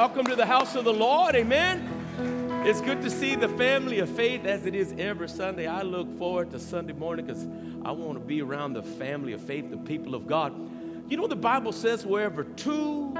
Welcome to the house of the Lord. Amen. It's good to see the family of faith as it is every Sunday. I look forward to Sunday morning because I want to be around the family of faith, the people of God. You know, the Bible says wherever two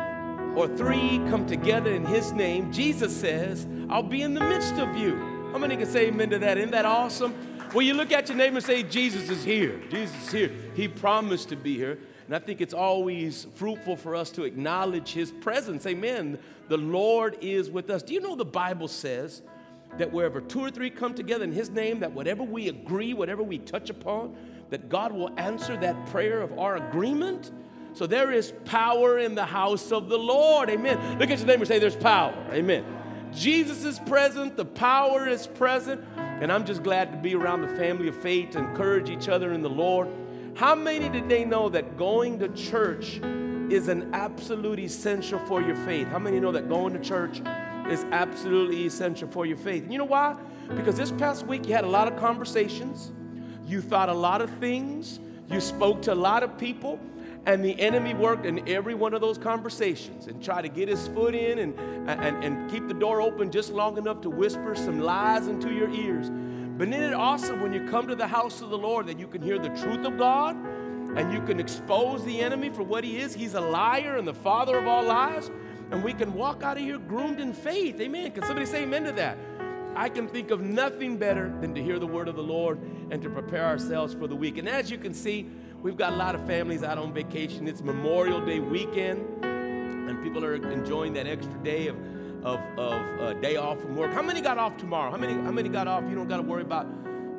or three come together in his name, Jesus says, I'll be in the midst of you. How many can say amen to that? Isn't that awesome? Well, you look at your neighbor and say, Jesus is here. Jesus is here. He promised to be here. And I think it's always fruitful for us to acknowledge his presence. Amen. The Lord is with us. Do you know the Bible says that wherever two or three come together in his name, that whatever we agree, whatever we touch upon, that God will answer that prayer of our agreement? So there is power in the house of the Lord. Amen. Look at your neighbor and say, there's power. Amen. Jesus is present. The power is present. And I'm just glad to be around the family of faith, to encourage each other in the Lord. How many did they know that going to church is an absolute essential for your faith? How many know that going to church is absolutely essential for your faith? And you know why? Because this past week you had a lot of conversations. You thought a lot of things. You spoke to a lot of people. And the enemy worked in every one of those conversations and tried to get his foot in and keep the door open just long enough to whisper some lies into your ears. But then it also, when you come to the house of the Lord, that you can hear the truth of God and you can expose the enemy for what he is. He's a liar and the father of all lies. And we can walk out of here groomed in faith. Amen. Can somebody say amen to that? I can think of nothing better than to hear the word of the Lord and to prepare ourselves for the week. And as you can see, we've got a lot of families out on vacation. It's Memorial Day weekend, and people are enjoying that extra day of day off from work. How many got off tomorrow? How many got off? You don't got to worry about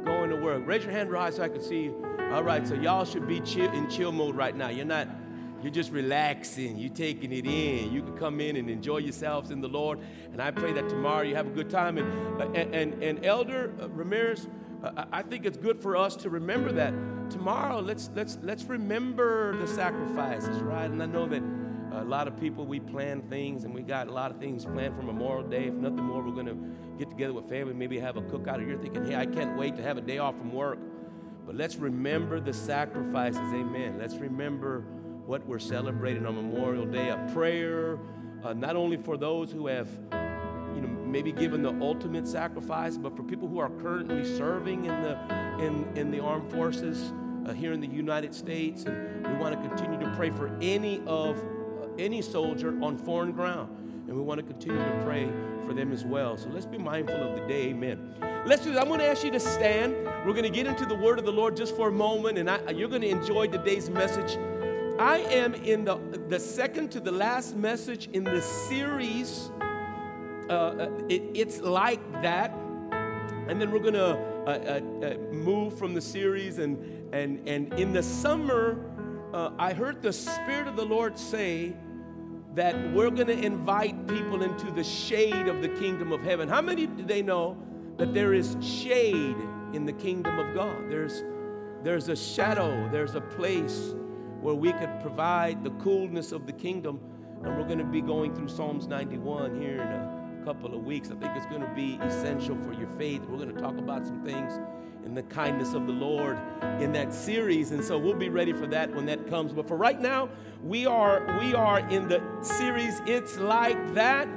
going to work. Raise your hand real high so I can see you. All right, so y'all should be in chill mode right now. You're just relaxing. You're taking it in. You can come in and enjoy yourselves in the Lord. And I pray that tomorrow you have a good time. And Elder Ramirez, I think it's good for us to remember that. Tomorrow, let's remember the sacrifices, right? And I know that a lot of people, we plan things, and we got a lot of things planned for Memorial Day. If nothing more, we're going to get together with family, maybe have a cookout. You're thinking, hey, I can't wait to have a day off from work. But let's remember the sacrifices, amen. Let's remember what we're celebrating on Memorial Day, a prayer, not only for those who have maybe given the ultimate sacrifice, but for people who are currently serving in the armed forces here in the United States. And we want to continue to pray for any soldier on foreign ground. And we want to continue to pray for them as well. So let's be mindful of the day. Amen. Let's do this. I'm going to ask you to stand. We're going to get into the word of the Lord just for a moment. And you're going to enjoy today's message. I am in the second to the last message in this series. It's Like That. And then we're going to move from the series. And in the summer, I heard the Spirit of the Lord say that we're going to invite people into the shade of the kingdom of heaven. How many do they know that there is shade in the kingdom of God? There's a shadow. There's a place where we could provide the coolness of the kingdom. And we're going to be going through Psalms 91 here in a couple of weeks. I think it's going to be essential for your faith. We're going to talk about some things in the kindness of the Lord in that series. And so we'll be ready for that when that comes. But for right now, we are in the series, It's Like That.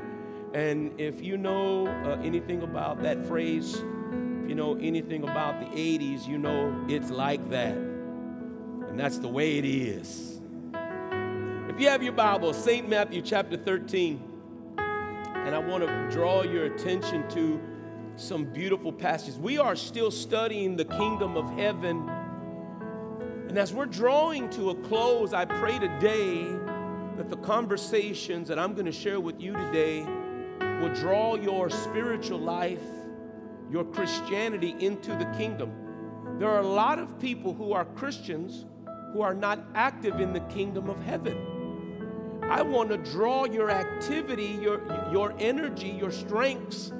And if you know anything about that phrase, if you know anything about the 80s, you know it's like that. And that's the way it is. If you have your Bible, St. Matthew chapter 13, and I want to draw your attention to some beautiful passages. We are still studying the kingdom of heaven, and as we're drawing to a close, I pray today that the conversations that I'm going to share with you today will draw your spiritual life, your Christianity into the kingdom. There are a lot of people who are Christians who are not active in the kingdom of heaven. I want to draw your activity, your energy, your strengths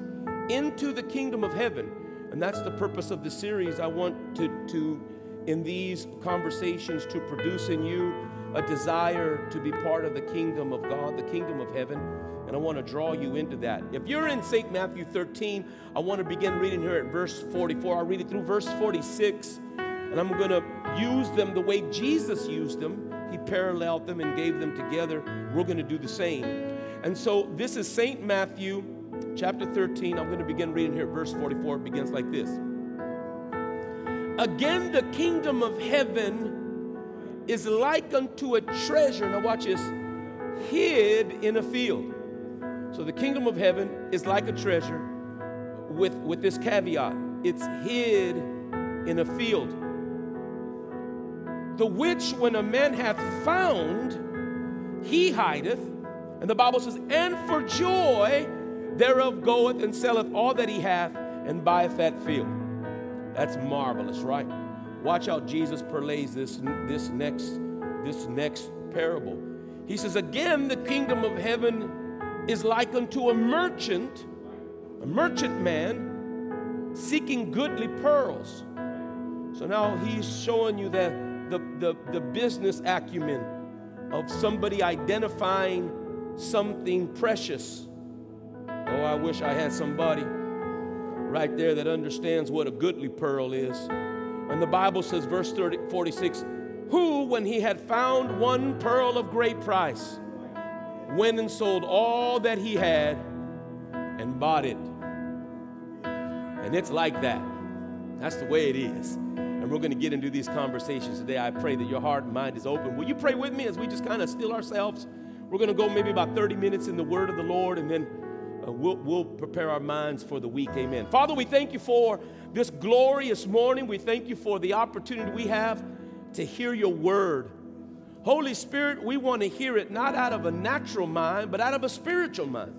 into the kingdom of heaven. And that's the purpose of the series. I want to in these conversations, to produce in you a desire to be part of the kingdom of God, the kingdom of heaven. And I want to draw you into that. If you're in St. Matthew 13, I want to begin reading here at verse 44. I'll read it through verse 46. And I'm going to use them the way Jesus used them. He paralleled them and gave them together. We're going to do the same. And so this is St. Matthew chapter 13. I'm going to begin reading here. Verse 44 begins like this. Again, the kingdom of heaven is like unto a treasure. Now watch this. Hid in a field. So the kingdom of heaven is like a treasure with this caveat. It's hid in a field. The which when a man hath found, he hideth. And the Bible says, and for joy thereof goeth and selleth all that he hath and buyeth that field. That's marvelous, right? Watch how Jesus parlays this next parable. He says, again, the kingdom of heaven is like unto a merchant man seeking goodly pearls. So now he's showing you that the business acumen of somebody identifying something precious. Oh, I wish I had somebody right there that understands what a goodly pearl is. And the Bible says, verse 46, who, when he had found one pearl of great price, went and sold all that he had and bought it. And it's like that. That's the way it is. And we're going to get into these conversations today. I pray that your heart and mind is open. Will you pray with me as we just kind of still ourselves? We're going to go maybe about 30 minutes in the word of the Lord, and then we'll prepare our minds for the week. Amen. Father, we thank you for this glorious morning. We thank you for the opportunity we have to hear your word. Holy Spirit, we want to hear it not out of a natural mind, but out of a spiritual mind.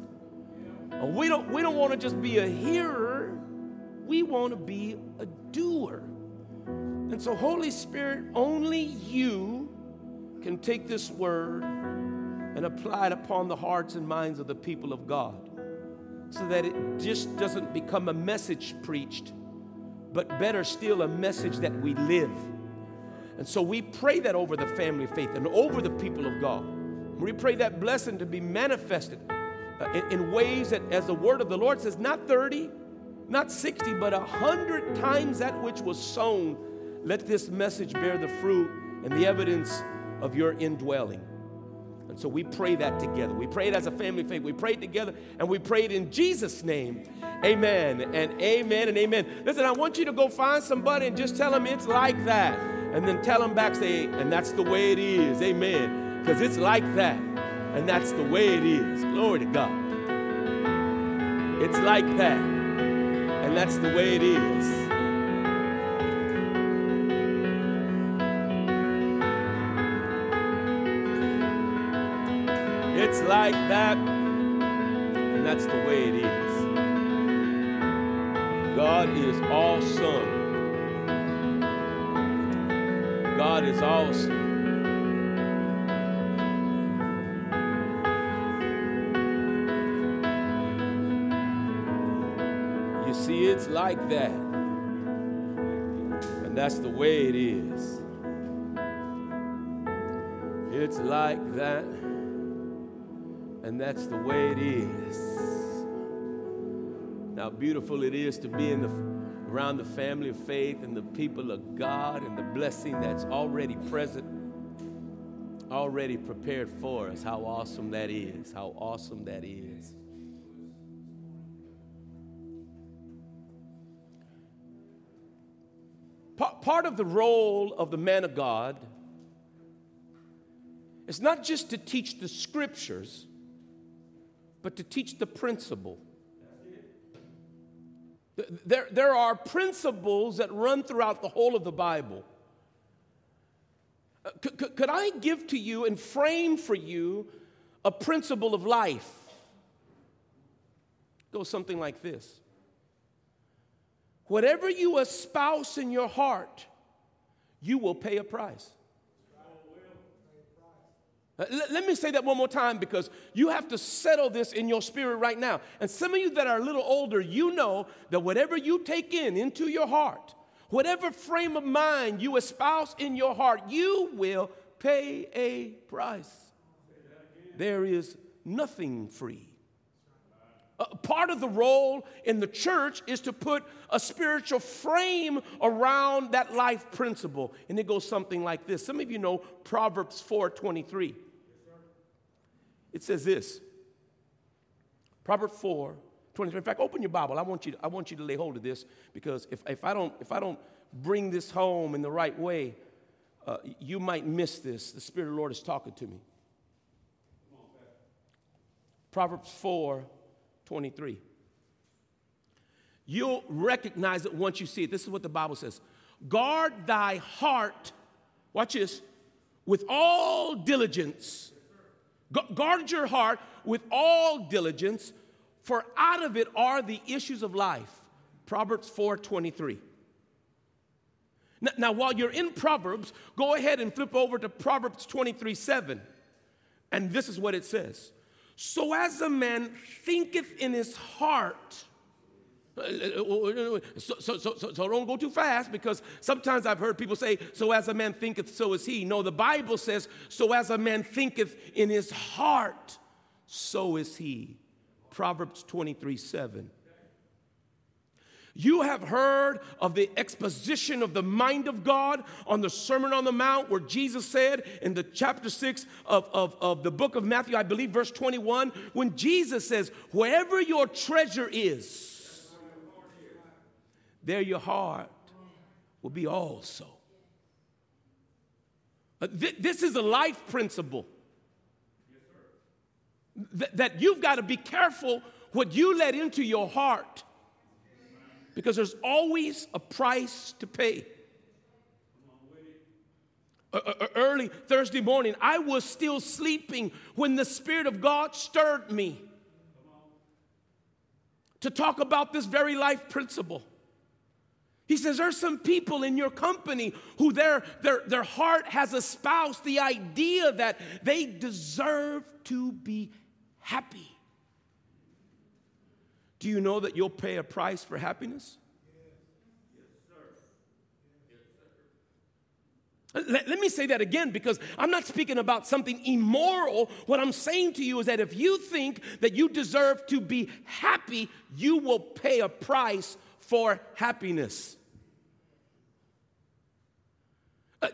We don't want to just be a hearer. We want to be a doer. And so, Holy Spirit, only you can take this word and apply it upon the hearts and minds of the people of God, so that it just doesn't become a message preached, but better still, a message that we live. And so we pray that over the family of faith and over the people of God. We pray that blessing to be manifested in ways that, as the word of the Lord says, not 30, not 60, but 100 times that which was sown, let this message bear the fruit and the evidence of your indwelling. And so we pray that together. We pray it as a family of faith. We pray it together, and we pray it in Jesus' name. Amen and amen and amen. Listen, I want you to go find somebody and just tell them it's like that. And then tell them back, say, and that's the way it is. Amen. Because it's like that. And that's the way it is. Glory to God. It's like that. And that's the way it is. It's like that. And that's the way it is. God is awesome. God is awesome. You see, it's like that. And that's the way it is. It's like that. And that's the way it is. How beautiful it is to be in the around the family of faith and the people of God, and the blessing that's already present, already prepared for us. How awesome that is. How awesome that is. Part of the role of the man of God is not just to teach the scriptures, but to teach the principle. There are principles that run throughout the whole of the Bible. Could I give to you and frame for you a principle of life? Go something like this. Whatever you espouse in your heart, you will pay a price. Let me say that one more time, because you have to settle this in your spirit right now. And some of you that are a little older, you know that whatever you take into your heart, whatever frame of mind you espouse in your heart, you will pay a price. There is nothing free. Part of the role in the church is to put a spiritual frame around that life principle. And it goes something like this. Some of you know Proverbs 4:23. It says this, Proverbs 4:23. In fact, open your Bible. I want you to lay hold of this, because if I don't bring this home in the right way, you might miss this. The Spirit of the Lord is talking to me. Proverbs 4:23. You'll recognize it once you see it. This is what the Bible says. Guard thy heart, watch this, with all diligence. Guard your heart with all diligence, for out of it are the issues of life. Proverbs 4:23. Now, while you're in Proverbs, go ahead and flip over to Proverbs 23:7. And this is what it says. So as a man thinketh in his heart, so don't go too fast, because sometimes I've heard people say, so as a man thinketh, so is he. No, the Bible says, so as a man thinketh in his heart, so is he. Proverbs 23:7. You have heard of the exposition of the mind of God on the Sermon on the Mount, where Jesus said in the chapter 6 of the book of Matthew, I believe verse 21, when Jesus says, wherever your treasure is, there your heart will be also. This is a life principle that you've got to be careful what you let into your heart, because there's always a price to pay. Early Thursday morning, I was still sleeping when the Spirit of God stirred me to talk about this very life principle. He says, there's some people in your company who their heart has espoused the idea that they deserve to be happy. Do you know that you'll pay a price for happiness? Let me say that again, because I'm not speaking about something immoral. What I'm saying to you is that if you think that you deserve to be happy, you will pay a price for happiness.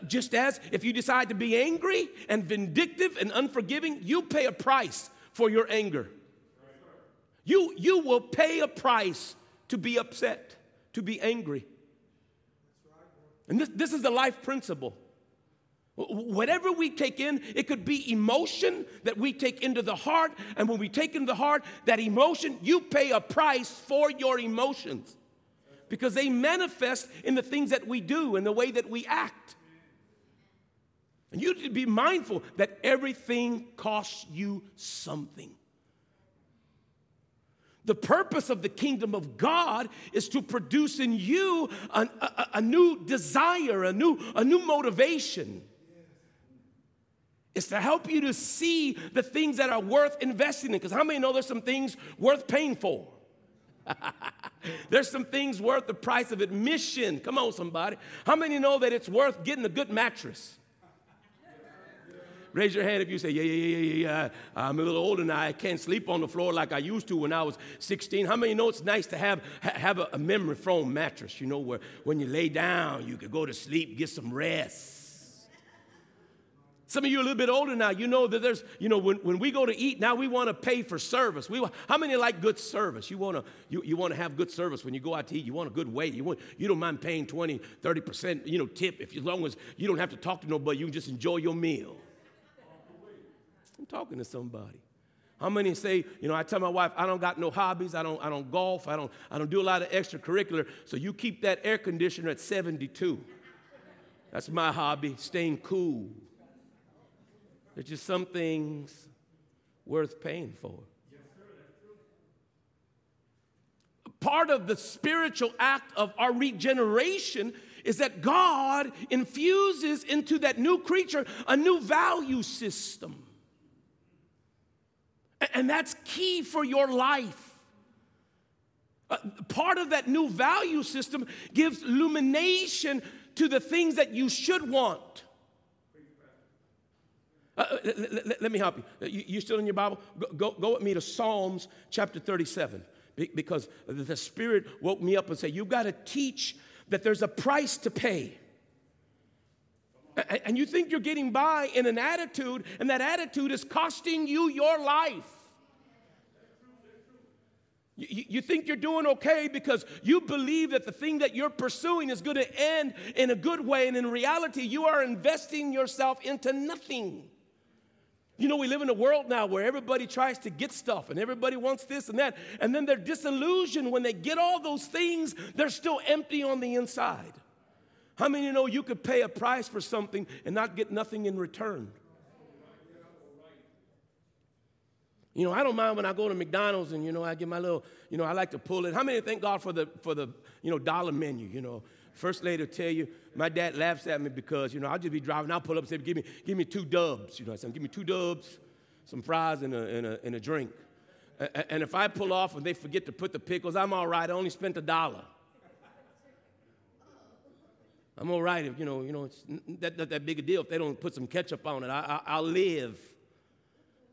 Just as if you decide to be angry and vindictive and unforgiving, you pay a price for your anger. You will pay a price to be upset, to be angry. And this is the life principle. Whatever we take in, it could be emotion that we take into the heart. And when we take into the heart that emotion, you pay a price for your emotions, because they manifest in the things that we do and the way that we act. And you need to be mindful that everything costs you something. The purpose of the kingdom of God is to produce in you a new desire, a new motivation. It's to help you to see the things that are worth investing in. Because how many know there's some things worth paying for? There's some things worth the price of admission. Come on, somebody. How many know that it's worth getting a good mattress? Raise your hand if you say, yeah. I'm a little older now. I can't sleep on the floor like I used to when I was 16. How many know it's nice to have a memory foam mattress, you know, where when you lay down, you can go to sleep, get some rest. Some of you are a little bit older now. You know that there's, you know, when we go to eat, now we want to pay for service. How many like good service? You want to have good service when you go out to eat. You want a good wait. You don't mind paying 20, 30%, you know, tip, as long as you don't have to talk to nobody. You can just enjoy your meal. I'm talking to somebody. How many say, you know, I tell my wife, I don't got no hobbies, I don't golf, I don't do a lot of extracurricular, so you keep that air conditioner at 72. That's my hobby, staying cool. There's just some things worth paying for. Part of the spiritual act of our regeneration is that God infuses into that new creature a new value system. And that's key for your life. Part of that new value system gives illumination to the things that you should want. Let me help you. You still in your Bible? Go with me to Psalms chapter 37, because the Spirit woke me up and said, you've got to teach that there's a price to pay. And you think you're getting by in an attitude, and that attitude is costing you your life. You think you're doing okay because you believe that the thing that you're pursuing is going to end in a good way, and in reality, you are investing yourself into nothing. You know, we live in a world now where everybody tries to get stuff, and everybody wants this and that, and then they're disillusioned when they get all those things. They're still empty on the inside. How many of you know you could pay a price for something and not get nothing in return? You know, I don't mind when I go to McDonald's and, you know, I get my little, you know, I like to pull it. How many thank God for the you know, dollar menu, you know? First lady will tell you, my dad laughs at me because, you know, I'll just be driving. I'll pull up and say, give me two dubs, you know what I'm saying? Give me two dubs, some fries, and a drink. And if I pull off and they forget to put the pickles, I'm all right. I only spent $1. I'm all right if, you know, it's not that big a deal if they don't put some ketchup on it. I'll live.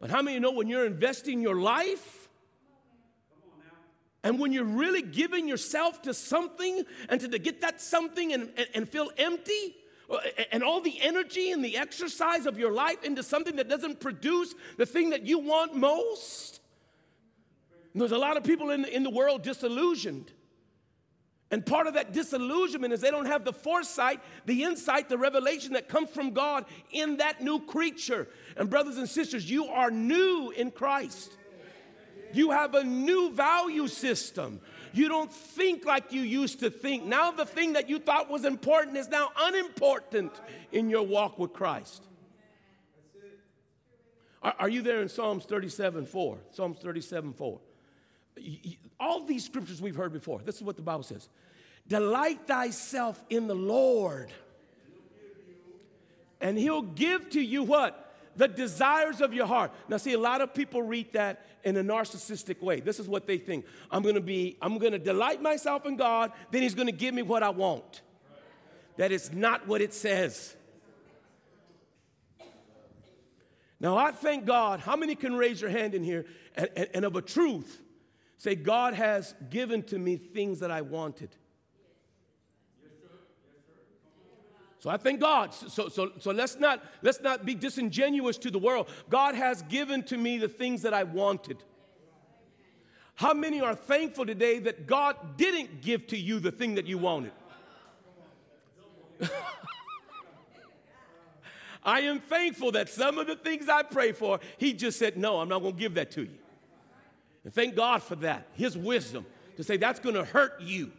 But how many know when you're investing your life and when you're really giving yourself to something and to get that something and feel empty and all the energy and the exercise of your life into something that doesn't produce the thing that you want most? And there's a lot of people in the world disillusioned. And part of that disillusionment is they don't have the foresight, the insight, the revelation that comes from God in that new creature. And brothers and sisters, you are new in Christ. You have a new value system. You don't think like you used to think. Now the thing that you thought was important is now unimportant in your walk with Christ. Are you there in Psalms 37:4? Psalms 37:4. All these scriptures we've heard before. This is what the Bible says. Delight thyself in the Lord, and he'll give to you what? The desires of your heart. Now, see, a lot of people read that in a narcissistic way. This is what they think. I'm going to delight myself in God, then he's going to give me what I want. That is not what it says. Now, I thank God. How many can raise your hand in here and of a truth? Say, God has given to me things that I wanted. Yes, sir. Yes, sir. So I thank God. So let's not be disingenuous to the world. God has given to me the things that I wanted. How many are thankful today that God didn't give to you the thing that you wanted? I am thankful that some of the things I pray for, he just said, no, I'm not going to give that to you. And thank God for that, his wisdom, to say that's going to hurt you.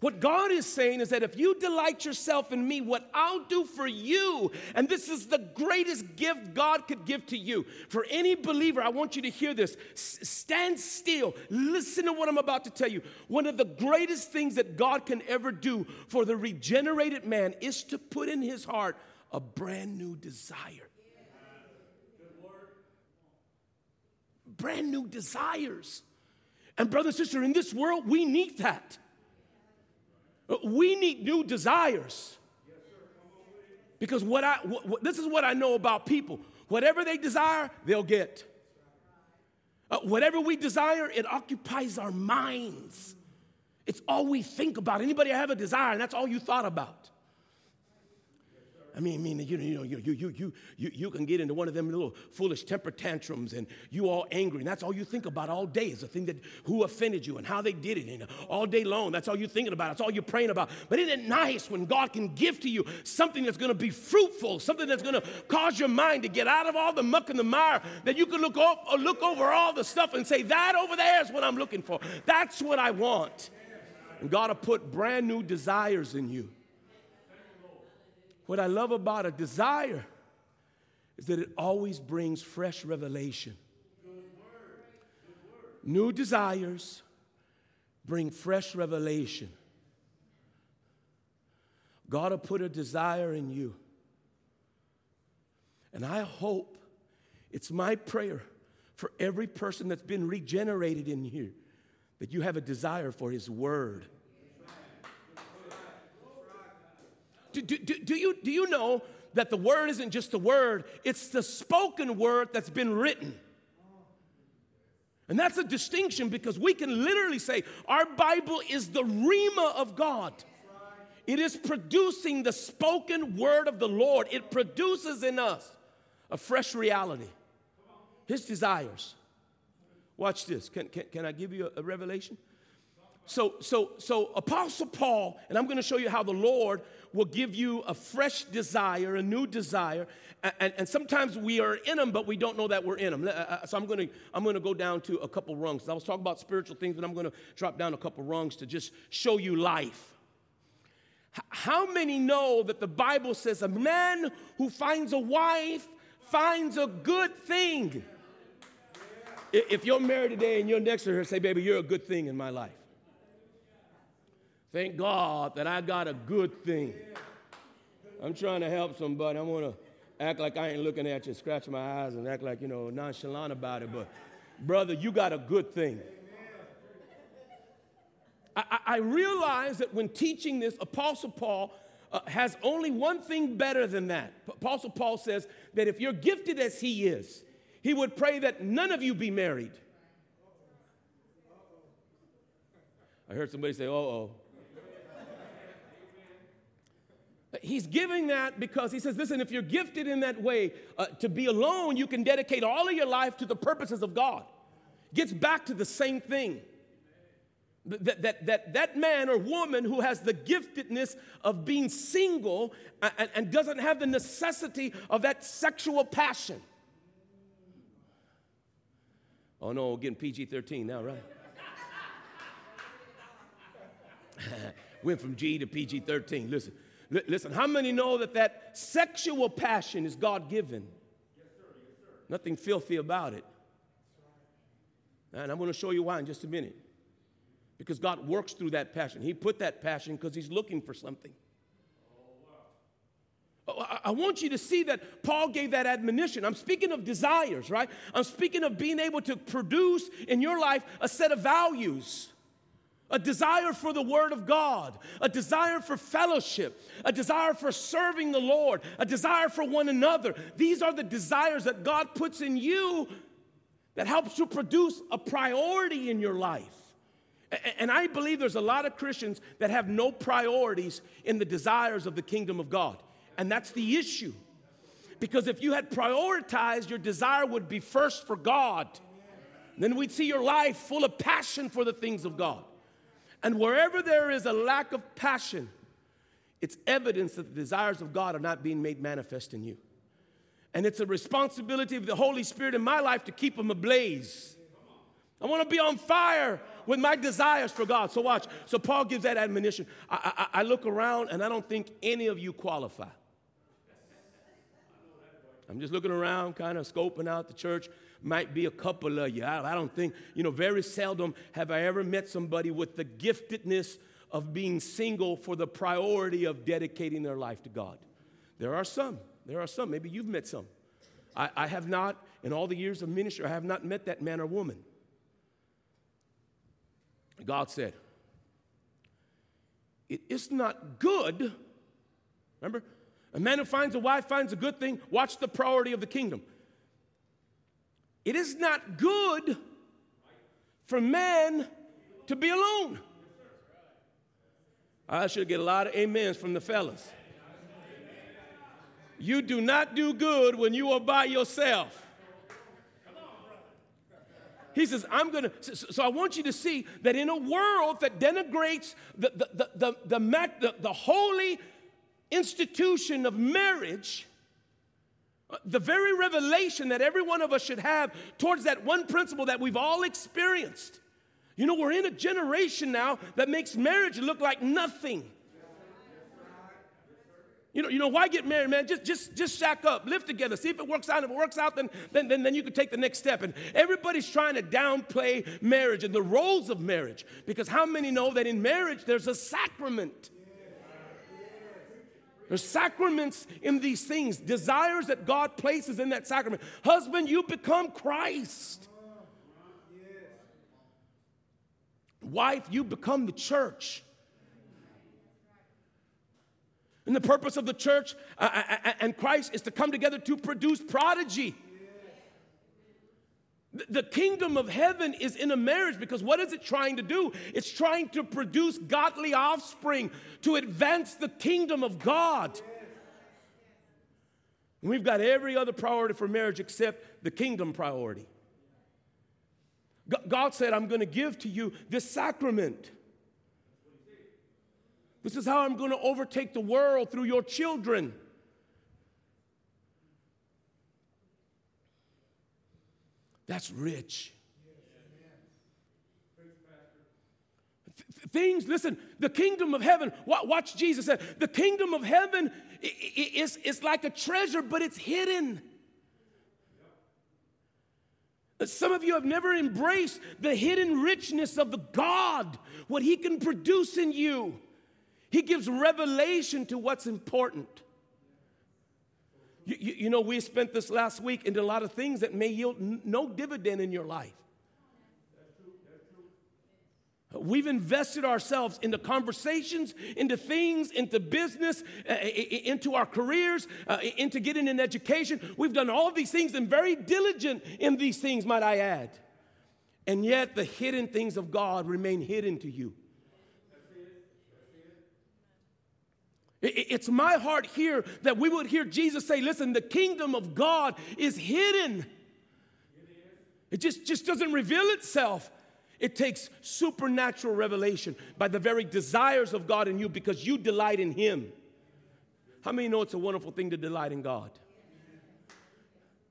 What God is saying is that if you delight yourself in me, what I'll do for you, and this is the greatest gift God could give to you. For any believer, I want you to hear this. Stand still. Listen to what I'm about to tell you. One of the greatest things that God can ever do for the regenerated man is to put in his heart a brand new desire. Brand new desires. And brother and sister, in this world, we need that. We need new desires. Because this is what I know about people. Whatever they desire, they'll get. Whatever we desire, it occupies our minds. It's all we think about. Anybody have a desire, and that's all you thought about. I mean, you can get into one of them little foolish temper tantrums, and you all angry, and that's all you think about all day is the thing that who offended you and how they did it, and all day long that's all you're thinking about. That's all you're praying about. But isn't it nice when God can give to you something that's going to be fruitful, something that's going to cause your mind to get out of all the muck and the mire, that you can look over all the stuff and say, that over there is what I'm looking for. That's what I want. And God will put brand new desires in you. What I love about a desire is that it always brings fresh revelation. Good word. Good word. New desires bring fresh revelation. God will put a desire in you. And I hope, it's my prayer for every person that's been regenerated in here, that you have a desire for his word. Do you know that the word isn't just the word, it's the spoken word that's been written? And that's a distinction, because we can literally say our Bible is the rhema of God. It is producing the spoken word of the Lord. It produces in us a fresh reality, his desires. Watch this. Can I give you a revelation? So Apostle Paul, and I'm going to show you how the Lord will give you a fresh desire, a new desire, and sometimes we are in them, but we don't know that we're in them. So I'm going to go down to a couple rungs. I was talking about spiritual things, but I'm going to drop down a couple rungs to just show you life. How many know that the Bible says a man who finds a wife finds a good thing? If you're married today and you're next to her, say, baby, you're a good thing in my life. Thank God that I got a good thing. I'm trying to help somebody. I want to act like I ain't looking at you, scratch my eyes and act like, nonchalant about it. But, brother, you got a good thing. I realize that when teaching this, Apostle Paul has only one thing better than that. Apostle Paul says that if you're gifted as he is, he would pray that none of you be married. I heard somebody say, uh-oh. He's giving that because he says, listen, if you're gifted in that way to be alone, you can dedicate all of your life to the purposes of God. Gets back to the same thing. That man or woman who has the giftedness of being single and doesn't have the necessity of that sexual passion. Oh, no, we're getting PG-13 now, right? Went from G to PG-13. Listen, how many know that sexual passion is God-given? Yes, sir. Yes, sir. Nothing filthy about it. And I'm going to show you why in just a minute. Because God works through that passion. He put that passion because he's looking for something. I want you to see that Paul gave that admonition. I'm speaking of desires, right? I'm speaking of being able to produce in your life a set of values, a desire for the Word of God, a desire for fellowship, a desire for serving the Lord, a desire for one another. These are the desires that God puts in you that helps you produce a priority in your life. And I believe there's a lot of Christians that have no priorities in the desires of the kingdom of God. And that's the issue. Because if you had prioritized, your desire would be first for God. Then we'd see your life full of passion for the things of God. And wherever there is a lack of passion, it's evidence that the desires of God are not being made manifest in you. And it's a responsibility of the Holy Spirit in my life to keep them ablaze. I want to be on fire with my desires for God. So watch. So Paul gives that admonition. I look around and I don't think any of you qualify. I'm just looking around, kind of scoping out the church. Might be a couple of you. I don't think, very seldom have I ever met somebody with the giftedness of being single for the priority of dedicating their life to God. There are some. Maybe you've met some. I have not, in all the years of ministry, I have not met that man or woman. God said, it is not good. Remember? A man who finds a wife finds a good thing. Watch the priority of the kingdom. It is not good for man to be alone. I should get a lot of amens from the fellas. You do not do good when you are by yourself. He says, so I want you to see that in a world that denigrates the holy institution of marriage, the very revelation that every one of us should have towards that one principle that we've all experienced. We're in a generation now that makes marriage look like nothing. Why get married, man? Just shack up, live together, see if it works out. If it works out, then you can take the next step. And everybody's trying to downplay marriage and the roles of marriage. Because how many know that in marriage there's a sacrament? There's sacraments in these things, desires that God places in that sacrament. Husband, you become Christ. Wife, you become the church. And the purpose of the church and Christ is to come together to produce prodigy. The kingdom of heaven is in a marriage because what is it trying to do? It's trying to produce godly offspring to advance the kingdom of God. And we've got every other priority for marriage except the kingdom priority. God said, I'm going to give to you this sacrament. This is how I'm going to overtake the world through your children. That's rich. Things, listen, the kingdom of heaven, watch Jesus said, the kingdom of heaven is like a treasure, but it's hidden. Some of you have never embraced the hidden richness of the God, what he can produce in you. He gives revelation to what's important. You know, we spent this last week into a lot of things that may yield no dividend in your life. We've invested ourselves into conversations, into things, into business, into our careers, into getting an education. We've done all these things and very diligent in these things, might I add. And yet the hidden things of God remain hidden to you. It's my heart here that we would hear Jesus say, listen, the kingdom of God is hidden. It just doesn't reveal itself. It takes supernatural revelation by the very desires of God in you because you delight in him. How many know it's a wonderful thing to delight in God?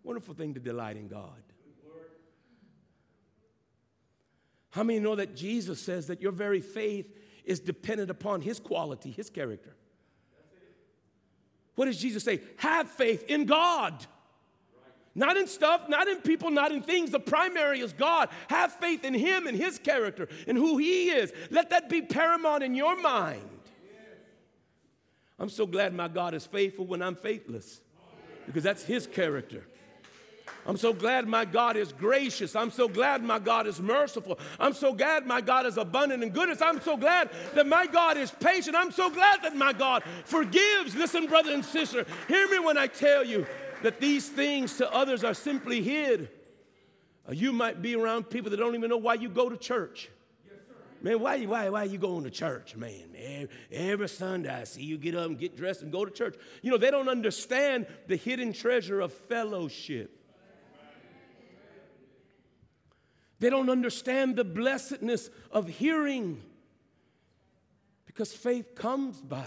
Wonderful thing to delight in God. How many know that Jesus says that your very faith is dependent upon his quality, his character? What does Jesus say? Have faith in God. Not in stuff, not in people, not in things. The primary is God. Have faith in him and his character and who he is. Let that be paramount in your mind. I'm so glad my God is faithful when I'm faithless because that's his character. I'm so glad my God is gracious. I'm so glad my God is merciful. I'm so glad my God is abundant in goodness. I'm so glad that my God is patient. I'm so glad that my God forgives. Listen, brother and sister, hear me when I tell you that these things to others are simply hid. You might be around people that don't even know why you go to church. Man, why are you going to church, man? Every Sunday I see you get up and get dressed and go to church. You know, they don't understand the hidden treasure of fellowship. They don't understand the blessedness of hearing because faith comes by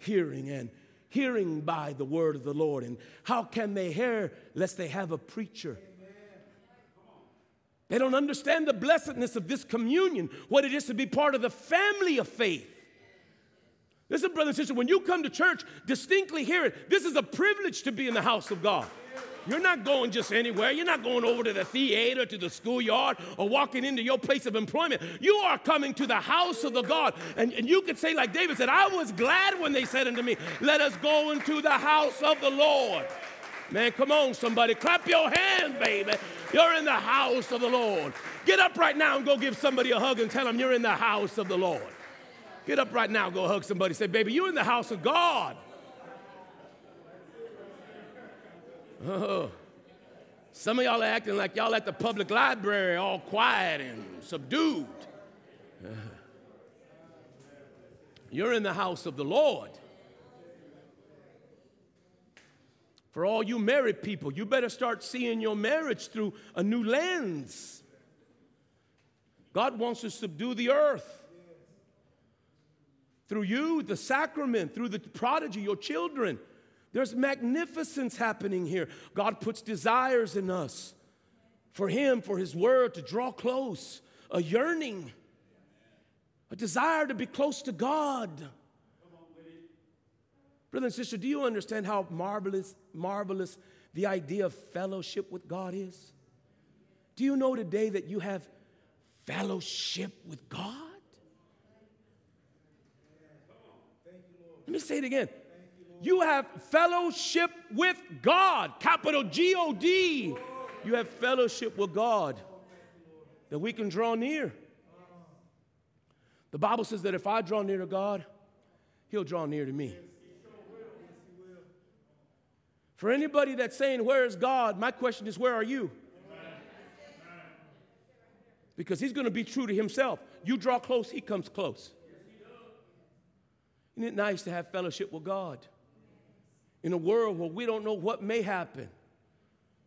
hearing and hearing by the word of the Lord. And how can they hear lest they have a preacher? They don't understand the blessedness of this communion, what it is to be part of the family of faith. Listen, brother and sister, when you come to church, distinctly hear it. This is a privilege to be in the house of God. You're not going just anywhere. You're not going over to the theater, to the schoolyard, or walking into your place of employment. You are coming to the house of the God. And you could say like David said, I was glad when they said unto me, let us go into the house of the Lord. Man, come on, somebody. Clap your hands, baby. You're in the house of the Lord. Get up right now and go give somebody a hug and tell them you're in the house of the Lord. Get up right now, go hug somebody. Say, baby, you're in the house of God. Oh, some of y'all are acting like y'all at the public library, all quiet and subdued. You're in the house of the Lord. For all you married people, you better start seeing your marriage through a new lens. God wants to subdue the earth. Through you, the sacrament, through the prodigy, your children. There's magnificence happening here. God puts desires in us for him, for his word, to draw close, a yearning, a desire to be close to God. Brother and sister, do you understand how marvelous the idea of fellowship with God is? Do you know today that you have fellowship with God? Let me say it again. You have fellowship with God, capital G-O-D. You have fellowship with God that we can draw near. The Bible says that if I draw near to God, he'll draw near to me. For anybody that's saying, where is God? My question is, where are you? Because he's going to be true to himself. You draw close, he comes close. Isn't it nice to have fellowship with God? In a world where we don't know what may happen.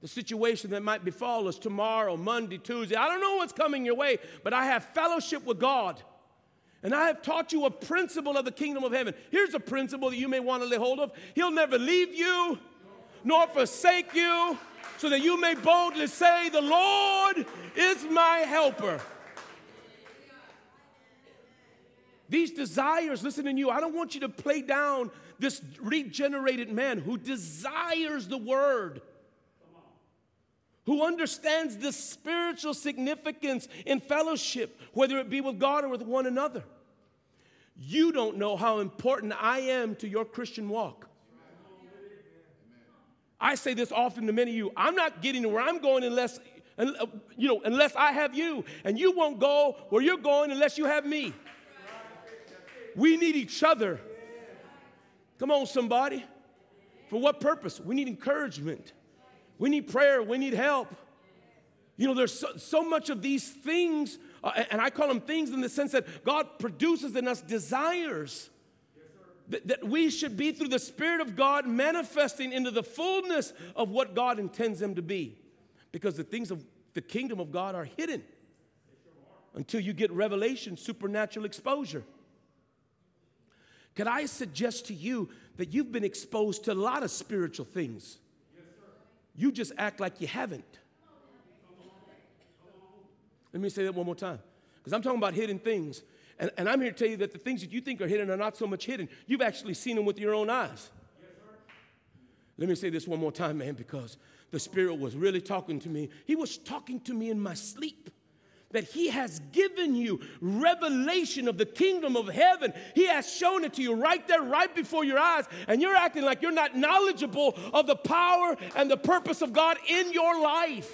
the situation that might befall us tomorrow, Monday, Tuesday. I don't know what's coming your way, but I have fellowship with God. And I have taught you a principle of the kingdom of heaven. Here's a principle that you may want to lay hold of. He'll never leave you nor forsake you, so that you may boldly say, the Lord is my helper. These desires, listen to you, I don't want you to play down this regenerated man who desires the word, who understands the spiritual significance in fellowship, whether it be with God or with one another. You don't know how important I am to your Christian walk. I say this often to many of you. I'm not getting to where I'm going unless I have you. And you won't go where you're going unless you have me. We need each other. Come on, somebody. For what purpose? We need encouragement. We need prayer. We need help. You know, there's so much of these things, and I call them things in the sense that God produces in us desires that we should be, through the Spirit of God, manifesting into the fullness of what God intends them to be. Because the things of the kingdom of God are hidden until you get revelation, supernatural exposure. Could I suggest to you that you've been exposed to a lot of spiritual things? Yes, sir. You just act like you haven't. Let me say that one more time, because I'm talking about hidden things. And I'm here to tell you that the things that you think are hidden are not so much hidden. You've actually seen them with your own eyes. Yes, sir. Let me say this one more time, man, because the Spirit was really talking to me. He was talking to me in my sleep. That he has given you revelation of the kingdom of heaven. He has shown it to you right there, right before your eyes. And you're acting like you're not knowledgeable of the power and the purpose of God in your life.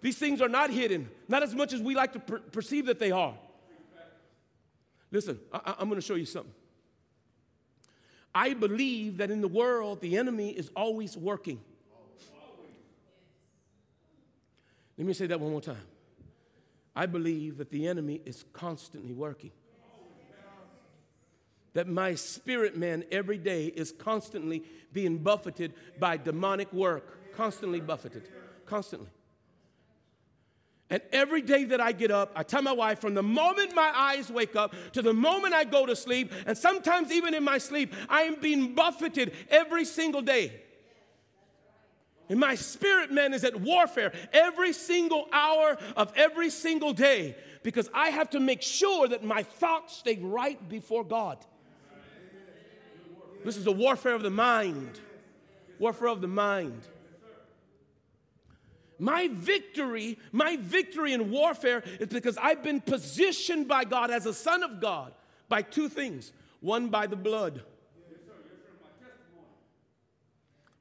These things are not hidden, not as much as we like to perceive that they are. Listen, I'm going to show you something. I believe that in the world, the enemy is always working. Let me say that one more time. I believe that the enemy is constantly working. That my spirit man every day is constantly being buffeted by demonic work. Constantly buffeted. Constantly. And every day that I get up, I tell my wife, from the moment my eyes wake up to the moment I go to sleep, and sometimes even in my sleep, I am being buffeted every single day. And my spirit man is at warfare every single hour of every single day, because I have to make sure that my thoughts stay right before God. This is the warfare of the mind. Warfare of the mind. My victory in warfare is because I've been positioned by God as a son of God by two things. One, by the blood.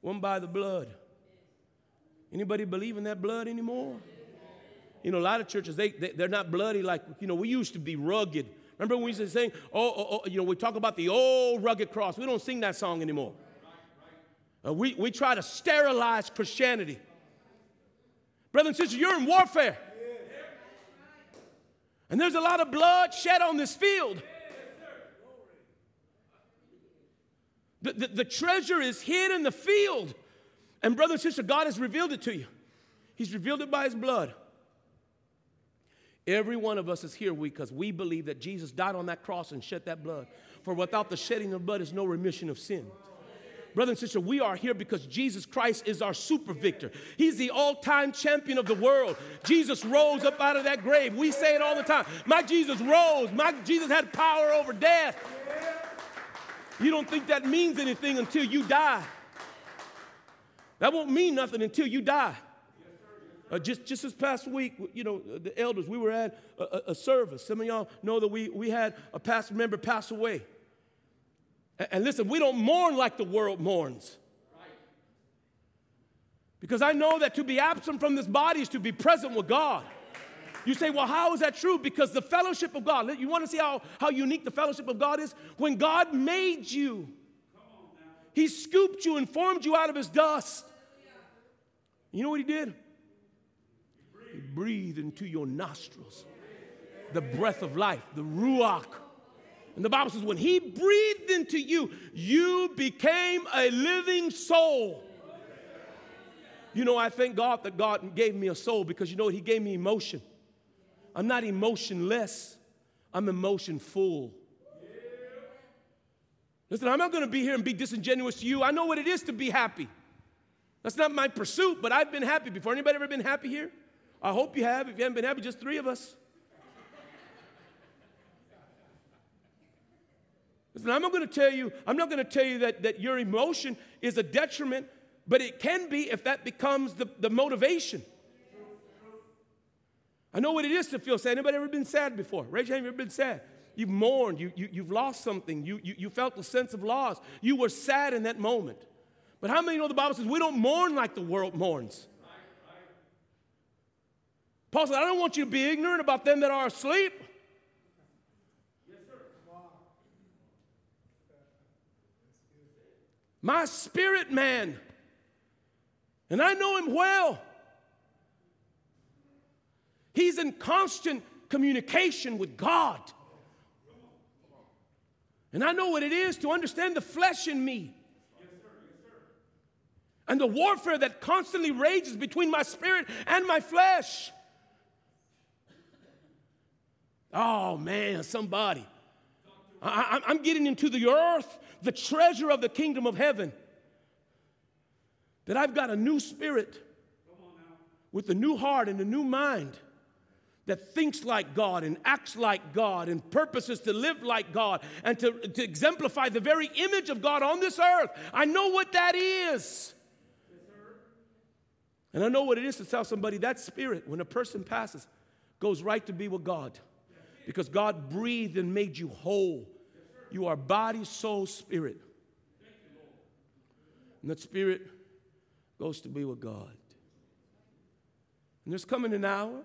One, by the blood. Anybody believe in that blood anymore? You know, a lot of churches, they're not bloody like, you know, we used to be rugged. Remember when we used to sing, we talk about the old rugged cross. We don't sing that song anymore. We try to sterilize Christianity. Brothers and sisters, you're in warfare. And there's a lot of blood shed on this field. The treasure is hid in the field. And brother and sister, God has revealed it to you. He's revealed it by his blood. Every one of us is here because we believe that Jesus died on that cross and shed that blood. For without the shedding of blood is no remission of sin. Brother and sister, we are here because Jesus Christ is our super victor. He's the all-time champion of the world. Jesus rose up out of that grave. We say it all the time. My Jesus rose. My Jesus had power over death. You don't think that means anything until you die. That won't mean nothing until you die. Just this past week, you know, the elders, we were at a service. Some of y'all know that we had a past member pass away. And listen, we don't mourn like the world mourns. Because I know that to be absent from this body is to be present with God. You say, well, how is that true? Because the fellowship of God, you want to see how unique the fellowship of God is? When God made you, he scooped you and formed you out of his dust. You know what he did? He breathed into your nostrils the breath of life, the ruach. And the Bible says when he breathed into you, you became a living soul. You know, I thank God that God gave me a soul because, you know, he gave me emotion. I'm not emotionless. I'm emotion full. Listen, I'm not going to be here and be disingenuous to you. I know what it is to be happy. That's not my pursuit, but I've been happy before. Anybody ever been happy here? I hope you have. If you haven't been happy, just three of us. Listen, I'm not going to tell you that your emotion is a detriment, but it can be if that becomes the motivation. I know what it is to feel sad. Anybody ever been sad before? Raise your hand if you've ever been sad. You've mourned. You've lost something. You felt a sense of loss. You were sad in that moment. But how many know the Bible says we don't mourn like the world mourns? Paul said, I don't want you to be ignorant about them that are asleep. My spirit man, and I know him well. He's in constant communication with God. And I know what it is to understand the flesh in me. And the warfare that constantly rages between my spirit and my flesh. Oh, man, somebody. I'm getting into the earth, the treasure of the kingdom of heaven. That I've got a new spirit with a new heart and a new mind that thinks like God and acts like God and purposes to live like God and to exemplify the very image of God on this earth. I know what that is. And I know what it is to tell somebody that spirit, when a person passes, goes right to be with God. Because God breathed and made you whole. You are body, soul, spirit. And that spirit goes to be with God. And there's coming an hour.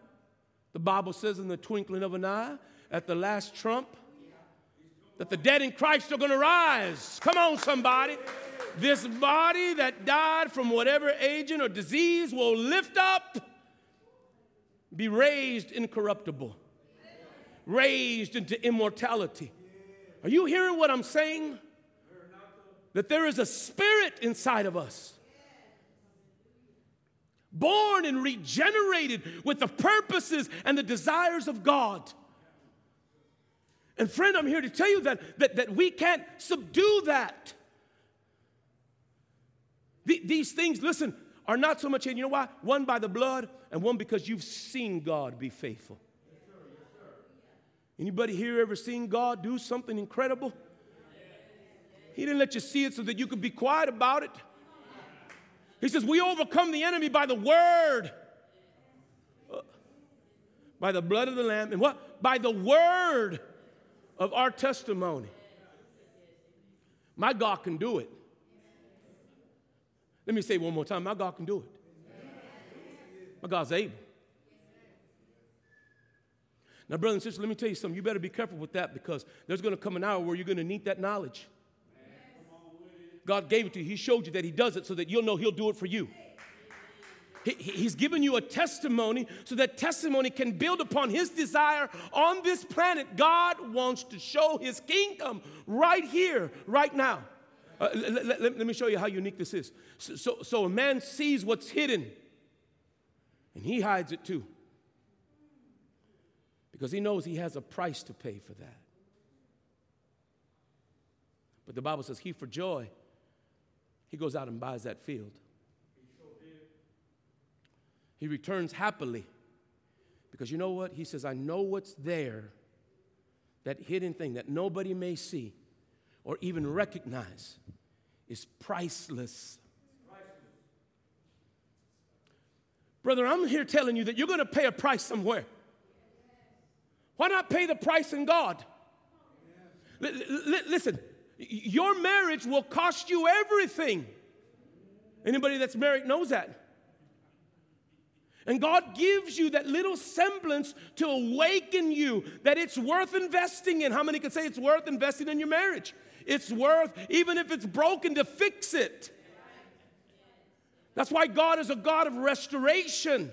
The Bible says in the twinkling of an eye, at the last trump, that the dead in Christ are going to rise. Come on, somebody. This body that died from whatever agent or disease will lift up, be raised incorruptible, raised into immortality. Are you hearing what I'm saying? That there is a spirit inside of us, born and regenerated with the purposes and the desires of God. And friend, I'm here to tell you that we can't subdue that. These things, listen, are not so much in, you know why? One by the blood and one because you've seen God be faithful. Anybody here ever seen God do something incredible? He didn't let you see it so that you could be quiet about it. He says, we overcome the enemy by the word, by the blood of the Lamb, and what? By the word of our testimony. My God can do it. Let me say it one more time. My God can do it. My God's able. Now, brothers and sisters, let me tell you something. You better be careful with that because there's going to come an hour where you're going to need that knowledge. God gave it to you. He showed you that he does it so that you'll know he'll do it for you. He's given you a testimony so that testimony can build upon his desire on this planet. God wants to show his kingdom right here, right now. Let me show you how unique this is. So a man sees what's hidden, and he hides it too. Because he knows he has a price to pay for that. But the Bible says he, for joy, he goes out and buys that field. He returns happily. Because you know what? He says, I know what's there, that hidden thing that nobody may see or even recognize is priceless. Brother, I'm here telling you that you're going to pay a price somewhere. Why not pay the price in God? Listen, your marriage will cost you everything. Anybody that's married knows that. And God gives you that little semblance to awaken you that it's worth investing in. How many can say it's worth investing in your marriage? It's worth, even if it's broken, to fix it. That's why God is a God of restoration.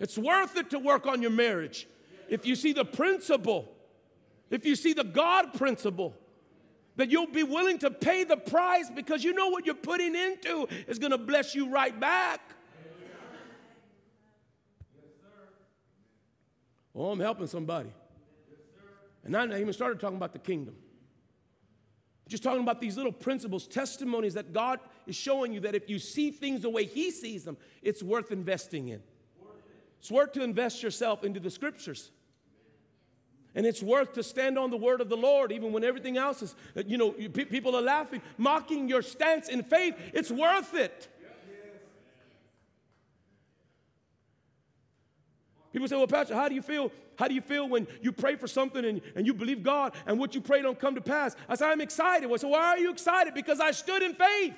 It's worth it to work on your marriage. If you see the principle, if you see the God principle, that you'll be willing to pay the price because you know what you're putting into is going to bless you right back. Yes, sir. Oh, I'm helping somebody. Yes, sir. And I not even started talking about the kingdom. Just talking about these little principles, testimonies that God is showing you that if you see things the way He sees them, it's worth investing in. It's worth to invest yourself into the Scriptures. And it's worth to stand on the word of the Lord, even when everything else is, people are laughing, mocking your stance in faith. It's worth it. People say, well, Pastor, how do you feel? How do you feel when you pray for something and you believe God and what you pray don't come to pass? I said, I'm excited. Well, so why are you excited? Because I stood in faith.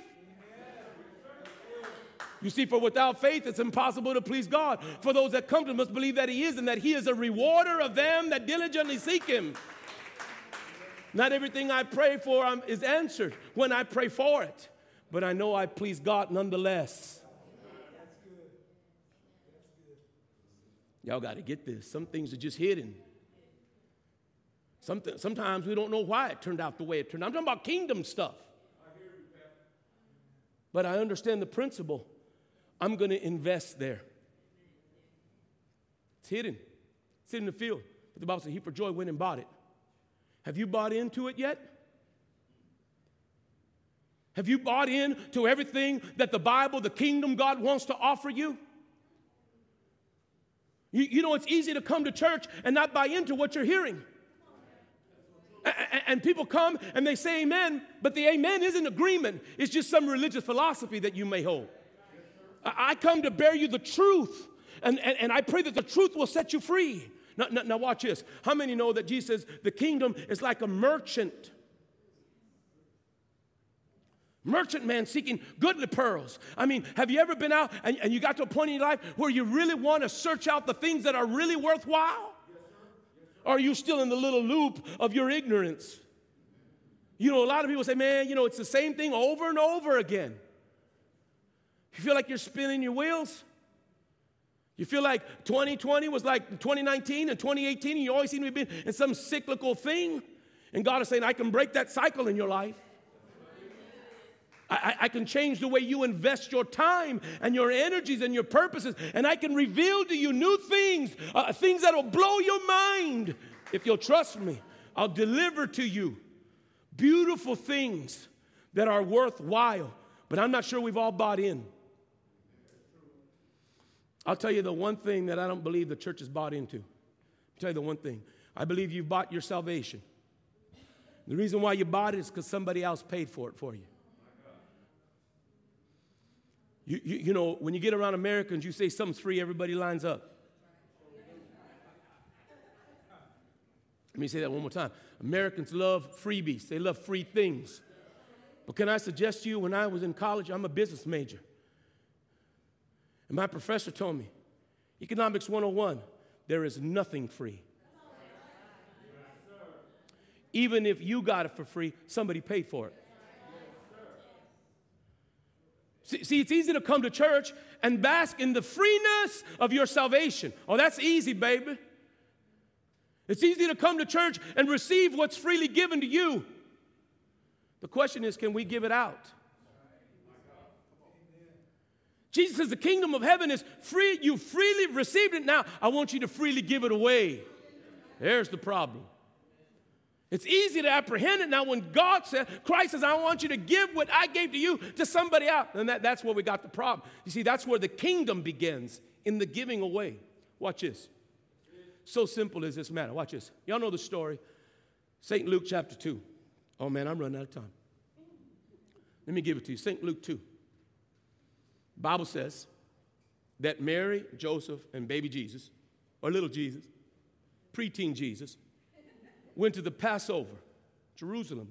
You see, for without faith, it's impossible to please God. For those that come to Him must believe that He is and that He is a rewarder of them that diligently seek Him. Not everything I pray for is answered when I pray for it, but I know I please God nonetheless. Y'all got to get this. Some things are just hidden. Sometimes we don't know why it turned out the way it turned out. I'm talking about kingdom stuff. But I understand the principle. I'm going to invest there. It's hidden. It's in the field. But the Bible says he for joy went and bought it. Have you bought into it yet? Have you bought into everything that the Bible, the kingdom God wants to offer you? You know, it's easy to come to church and not buy into what you're hearing. And people come and they say amen, but the amen isn't agreement. It's just some religious philosophy that you may hold. I come to bear you the truth, and I pray that the truth will set you free. Now watch this. How many know that Jesus says the kingdom is like a merchant? Merchant man seeking goodly pearls. I mean, have you ever been out and you got to a point in your life where you really want to search out the things that are really worthwhile? Or are you still in the little loop of your ignorance? You know, a lot of people say, man, you know, it's the same thing over and over again. You feel like you're spinning your wheels? You feel like 2020 was like 2019 and 2018, and you always seem to be in some cyclical thing? And God is saying, I can break that cycle in your life. I can change the way you invest your time and your energies and your purposes, and I can reveal to you new things, things that will blow your mind. If you'll trust me, I'll deliver to you beautiful things that are worthwhile, but I'm not sure we've all bought in. I'll tell you the one thing that I don't believe the church has bought into. I'll tell you the one thing. I believe you've bought your salvation. The reason why you bought it is because somebody else paid for it for you. You know, when you get around Americans, you say something's free, everybody lines up. Let me say that one more time. Americans love freebies. They love free things. But can I suggest to you, when I was in college, I'm a business major. And my professor told me, Economics 101, there is nothing free. Even if you got it for free, somebody paid for it. See, it's easy to come to church and bask in the freeness of your salvation. Oh, that's easy, baby. It's easy to come to church and receive what's freely given to you. The question is, can we give it out? Jesus says the kingdom of heaven is free. You freely received it. Now, I want you to freely give it away. There's the problem. It's easy to apprehend it now when God says, Christ says, I want you to give what I gave to you to somebody else. And that's where we got the problem. You see, that's where the kingdom begins, in the giving away. Watch this. So simple is this matter. Watch this. Y'all know the story. St. Luke chapter 2. Oh, man, I'm running out of time. Let me give it to you. St. Luke 2. The Bible says that Mary, Joseph, and baby Jesus, or little Jesus, preteen Jesus, went to the Passover, Jerusalem.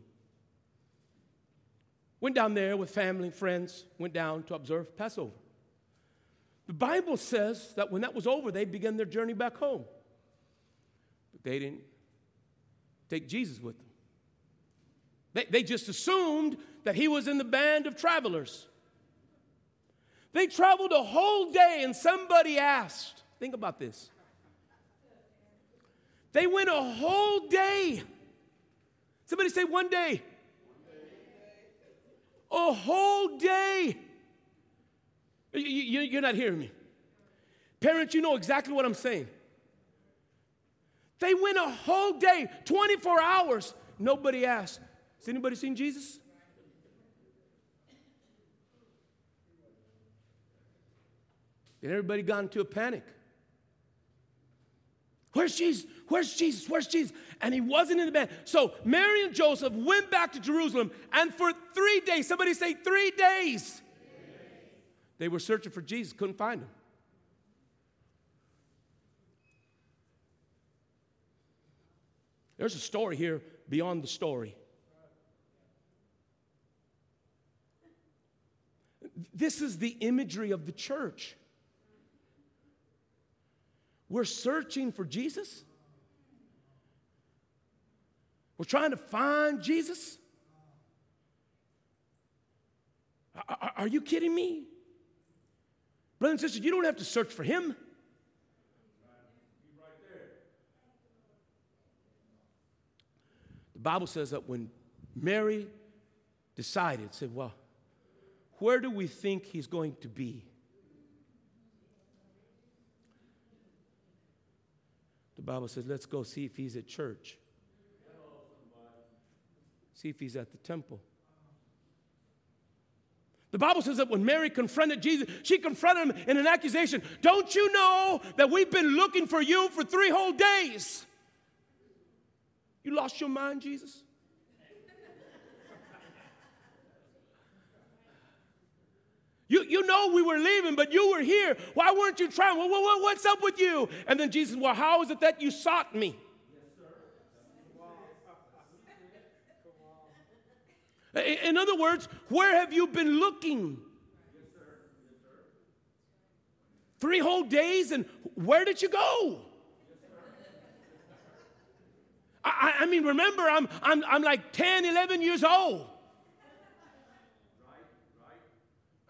Went down there with family, friends, went down to observe Passover. The Bible says that when that was over, they began their journey back home. But they didn't take Jesus with them. They just assumed that he was in the band of travelers. They traveled a whole day, and somebody asked, think about this. They went a whole day. Somebody say one day. a whole day. You're not hearing me. Parents, you know exactly what I'm saying. They went a whole day, 24 hours. Nobody asked, has anybody seen Jesus? And everybody got into a panic. Where's Jesus? Where's Jesus? Where's Jesus? And he wasn't in the bed. So Mary and Joseph went back to Jerusalem, and for 3 days, somebody say 3 days, they were searching for Jesus, couldn't find him. There's a story here beyond the story. This is the imagery of the church. We're searching for Jesus. We're trying to find Jesus. Are you kidding me? Brothers and sisters, you don't have to search for him. The Bible says that when Mary decided, said, well, where do we think he's going to be? The Bible says, let's go see if he's at church. See if he's at the temple. The Bible says that when Mary confronted Jesus, she confronted him in an accusation. Don't you know that we've been looking for you for 3 whole days? You lost your mind, Jesus? You know we were leaving, but you were here. Why weren't you trying? What's up with you? And then Jesus, well, how is it that you sought me? Yes, sir. Come on. In other words, where have you been looking? Yes, sir. Yes, sir. 3 whole days, and where did you go? I mean, remember, I'm like 10, 11 years old.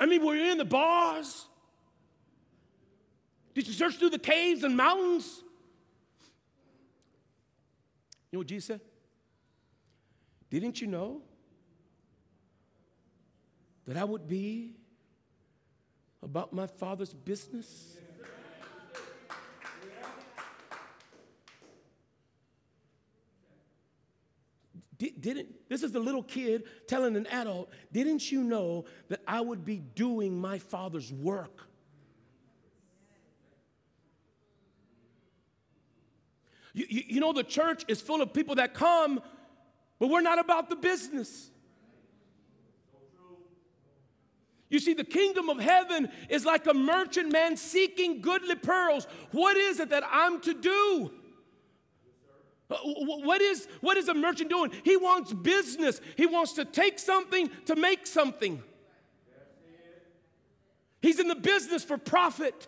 I mean, were you in the bars? Did you search through the caves and mountains? You know what Jesus said? Didn't you know that I would be about my Father's business? This is the little kid telling an adult, didn't you know that I would be doing my Father's work? You know, the church is full of people that come, but we're not about the business. You see, the kingdom of heaven is like a merchant man seeking goodly pearls. What is it that I'm to do? What is a merchant doing? He wants business. He wants to take something to make something. He's in the business for profit.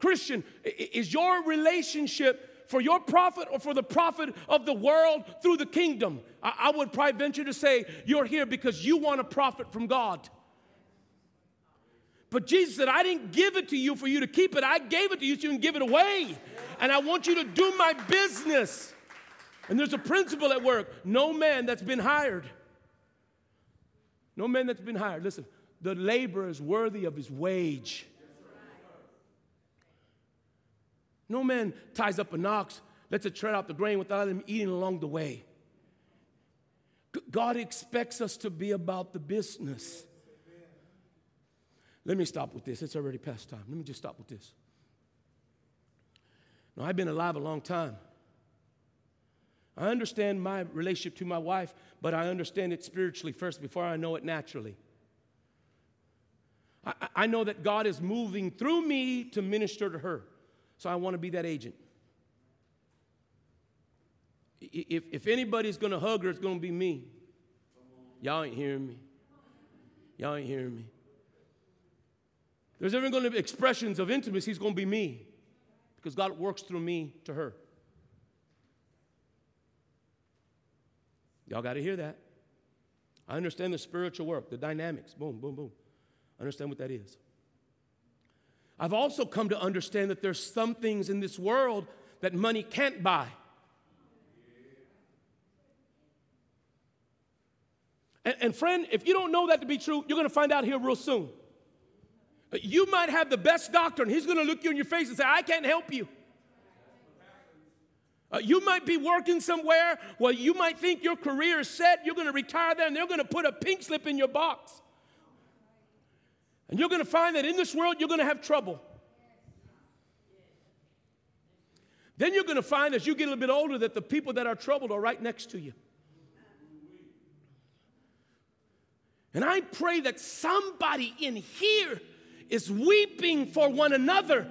Christian, is your relationship for your profit or for the profit of the world through the kingdom? I would probably venture to say you're here because you want to profit from God. But Jesus said, I didn't give it to you for you to keep it. I gave it to you so you can give it away. And I want you to do my business. And there's a principle at work. No man that's been hired. Listen, the laborer is worthy of his wage. No man ties up an ox, lets it tread out the grain without him eating along the way. God expects us to be about the business. Let me stop with this. It's already past time. Let me just stop with this. Now, I've been alive a long time. I understand my relationship to my wife, but I understand it spiritually first before I know it naturally. I know that God is moving through me to minister to her, so I want to be that agent. If anybody's going to hug her, it's going to be me. Y'all ain't hearing me. There's ever going to be expressions of intimacy. It's going to be me because God works through me to her. Y'all got to hear that. I understand the spiritual work, the dynamics. Boom, boom, boom. I understand what that is. I've also come to understand that there's some things in this world that money can't buy. And friend, if you don't know that to be true, you're going to find out here real soon. You might have the best doctor, and he's going to look you in your face and say, I can't help you. You might be working somewhere where you might think your career is set. You're going to retire there, and they're going to put a pink slip in your box. And you're going to find that in this world, you're going to have trouble. Then you're going to find as you get a little bit older that the people that are troubled are right next to you. And I pray that somebody in here is weeping for one another.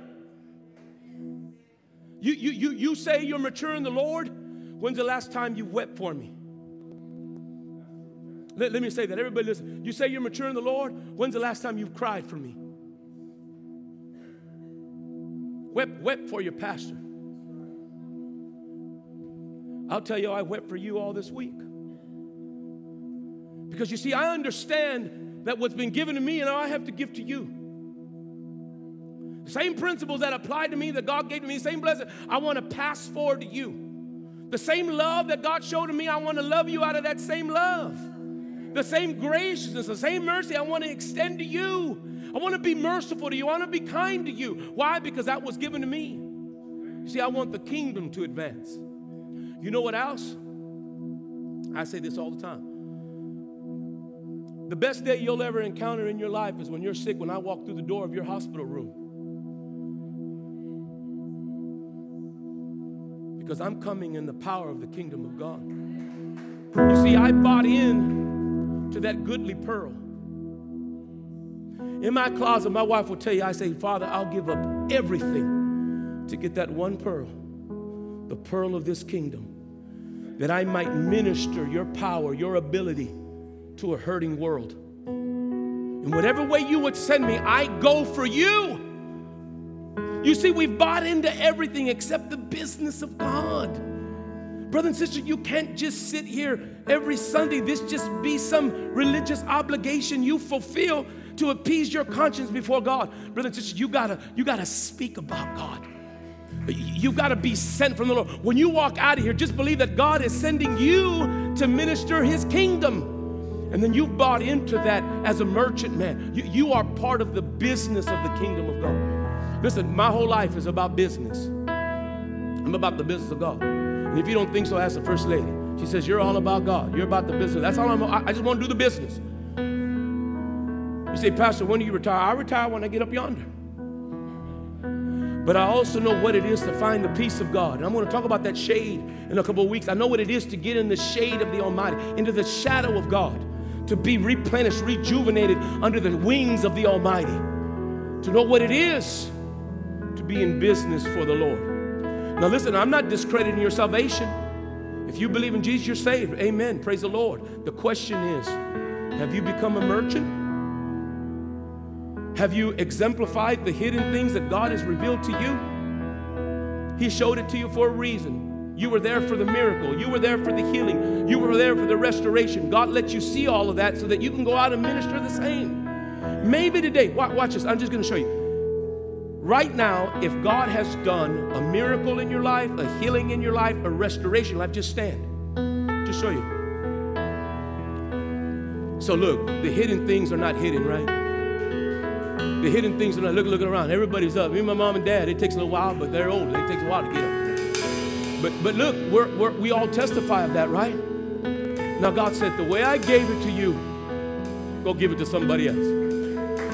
You say you're mature in the Lord. When's the last time you wept for me? Let me say that. Everybody listen. You say you're mature in the Lord. When's the last time you cried for me? Wept for your pastor. I'll tell you, I wept for you all this week. Because you see, I understand that what's been given to me, and I have to give to you. The same principles that apply to me, that God gave to me, the same blessing, I want to pass forward to you. The same love that God showed to me, I want to love you out of that same love. The same graciousness, the same mercy I want to extend to you. I want to be merciful to you. I want to be kind to you. Why? Because that was given to me. You see, I want the kingdom to advance. You know what else? I say this all the time. The best day you'll ever encounter in your life is when you're sick, when I walk through the door of your hospital room. Because I'm coming in the power of the kingdom of God. You see, I bought in to that goodly pearl. In my closet, my wife will tell you, I say, Father, I'll give up everything to get that one pearl, the pearl of this kingdom, that I might minister your power, your ability to a hurting world. In whatever way you would send me, I go for you. You see, we've bought into everything except the business of God. Brother and sister, you can't just sit here every Sunday. This just be some religious obligation you fulfill to appease your conscience before God. Brother and sister, you gotta speak about God. You've got to be sent from the Lord. When you walk out of here, just believe that God is sending you to minister his kingdom. And then you've bought into that as a merchant man. You are part of the business of the kingdom of God. Listen, my whole life is about business. I'm about the business of God. And if you don't think so, ask the first lady. She says, you're all about God. You're about the business. That's all I just want to do the business. You say, Pastor, when do you retire? I retire when I get up yonder. But I also know what it is to find the peace of God. And I'm going to talk about that shade in a couple of weeks. I know what it is to get in the shade of the Almighty, into the shadow of God, to be replenished, rejuvenated under the wings of the Almighty, to know what it is to be in business for the Lord. Now listen, I'm not discrediting your salvation. If you believe in Jesus, you're saved. Amen. Praise the Lord. The question is, have you become a merchant? Have you exemplified the hidden things that God has revealed to you? He showed it to you for a reason. You were there for the miracle. You were there for the healing. You were there for the restoration. God let you see all of that so that you can go out and minister the same. Maybe today, watch this. I'm just going to show you. Right now, if God has done a miracle in your life, a healing in your life, a restoration in your life, just stand. Just show you. So look, the hidden things are not hidden, right? The hidden things are not, look around. Everybody's up. Even my mom and dad, it takes a little while, but they're old. It takes a while to get up. But look, we all testify of that, right? Now God said, the way I gave it to you, go give it to somebody else.